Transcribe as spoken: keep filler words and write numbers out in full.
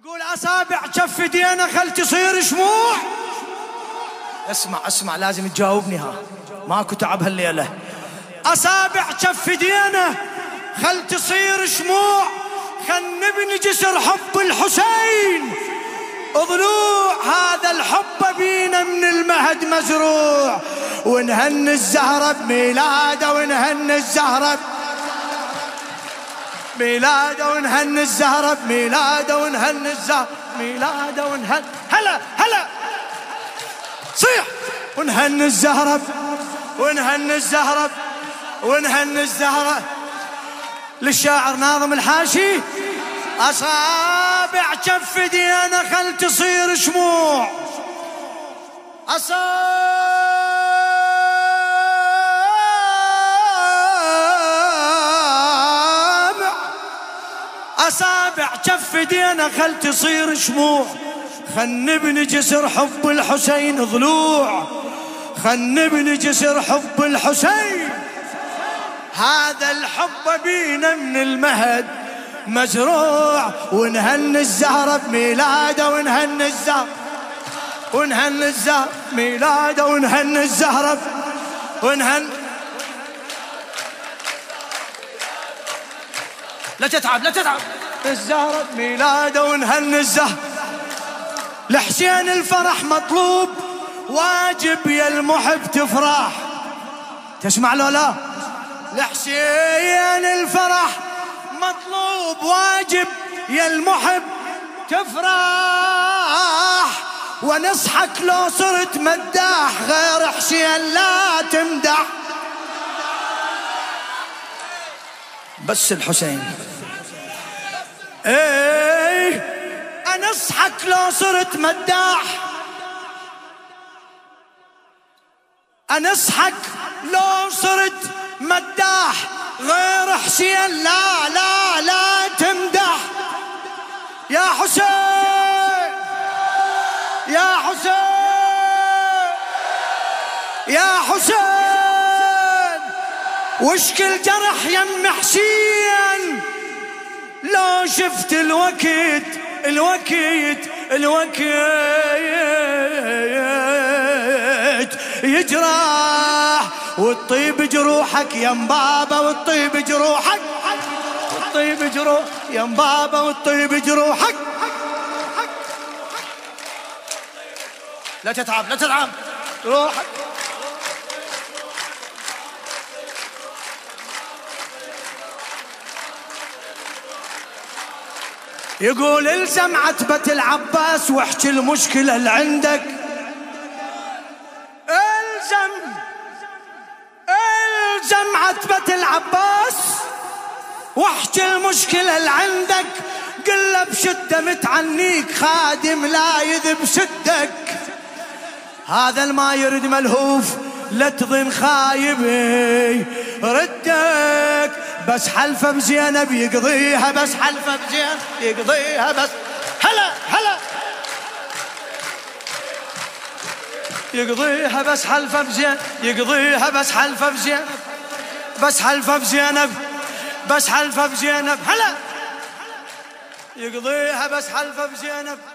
يقول أصابع كف يدينا خل تصير شموع. اسمع اسمع لازم تجاوبني، ها ماكو تعب هالليلة. أصابع كف يدينا خل تصير شموع، خل نبني جسر حب الحسين، اضلوع هذا الحب بينا من المهد مزروع، ونهني الزهرة بميلاده، ونهني الزهرة ميلاده، ونهني الزهرة بميلاده، ونهني الزهرة بميلاده، ونهني هلا هلا صيح، ونهني الزهرة ونهني الزهرة ونهني الزهرة للشاعر ناظم الحاشي. أصابع كف يدينا خل تصير شموع، أصابع أصابع كف يدينا خل تصير شموع، خل نبني جسر حب الحسين ضلوع، خل نبني جسر حب الحسين، هذا الحب بينا من المهد مزروع، ونهن الزهرة بميلاده، ونهن الزهرة ونهن الزهرة بميلاده، ونهن الزهرة ونهن. لا تتعب لا تتعب. الزهرة بميلاده، ونهن الزهرة. لحسين الفرح مطلوب، واجب يا المحب تفرح. تسمع لو لا؟ لحسين الفرح مطلوب، واجب يا المحب تفرح، ونصحك لو صرت مداح غير حسين لا تمدح، بس الحسين. ايه انصحك لو صرت مداح، انصحك لو صرت مداح غير حسين لا لا لا تمدح، يا حسين يا حسين يا حسين، وشكل جرح يم حسين لو شفت الوقت الوقت الوقت يجرح، والطيب جروحك يا بابا، والطيب جروحك والطيب جروح يا بابا، والطيب جروحك. لا تتعب لا تتعب روحك. يقول الزم عتبة العباس واحكي المشكلة اللي عندك، الزم الزم عتبة العباس واحكي المشكلة اللي عندك، قل له بشدة متعنيك خادم لا يذب شدك، هذا الما يرد ملهوف لا تظن خايبي ردك، بس حلفه بزينب يقضيها، بس حلفه بزينب يقضيها، بس هلا هلا يقضيها، بس حلفه بزينب يقضيها، بس حلفه بزينب بس حلفه بزينب بس حلفه بزينب هلا يقضيها، بس حلفه بزينب.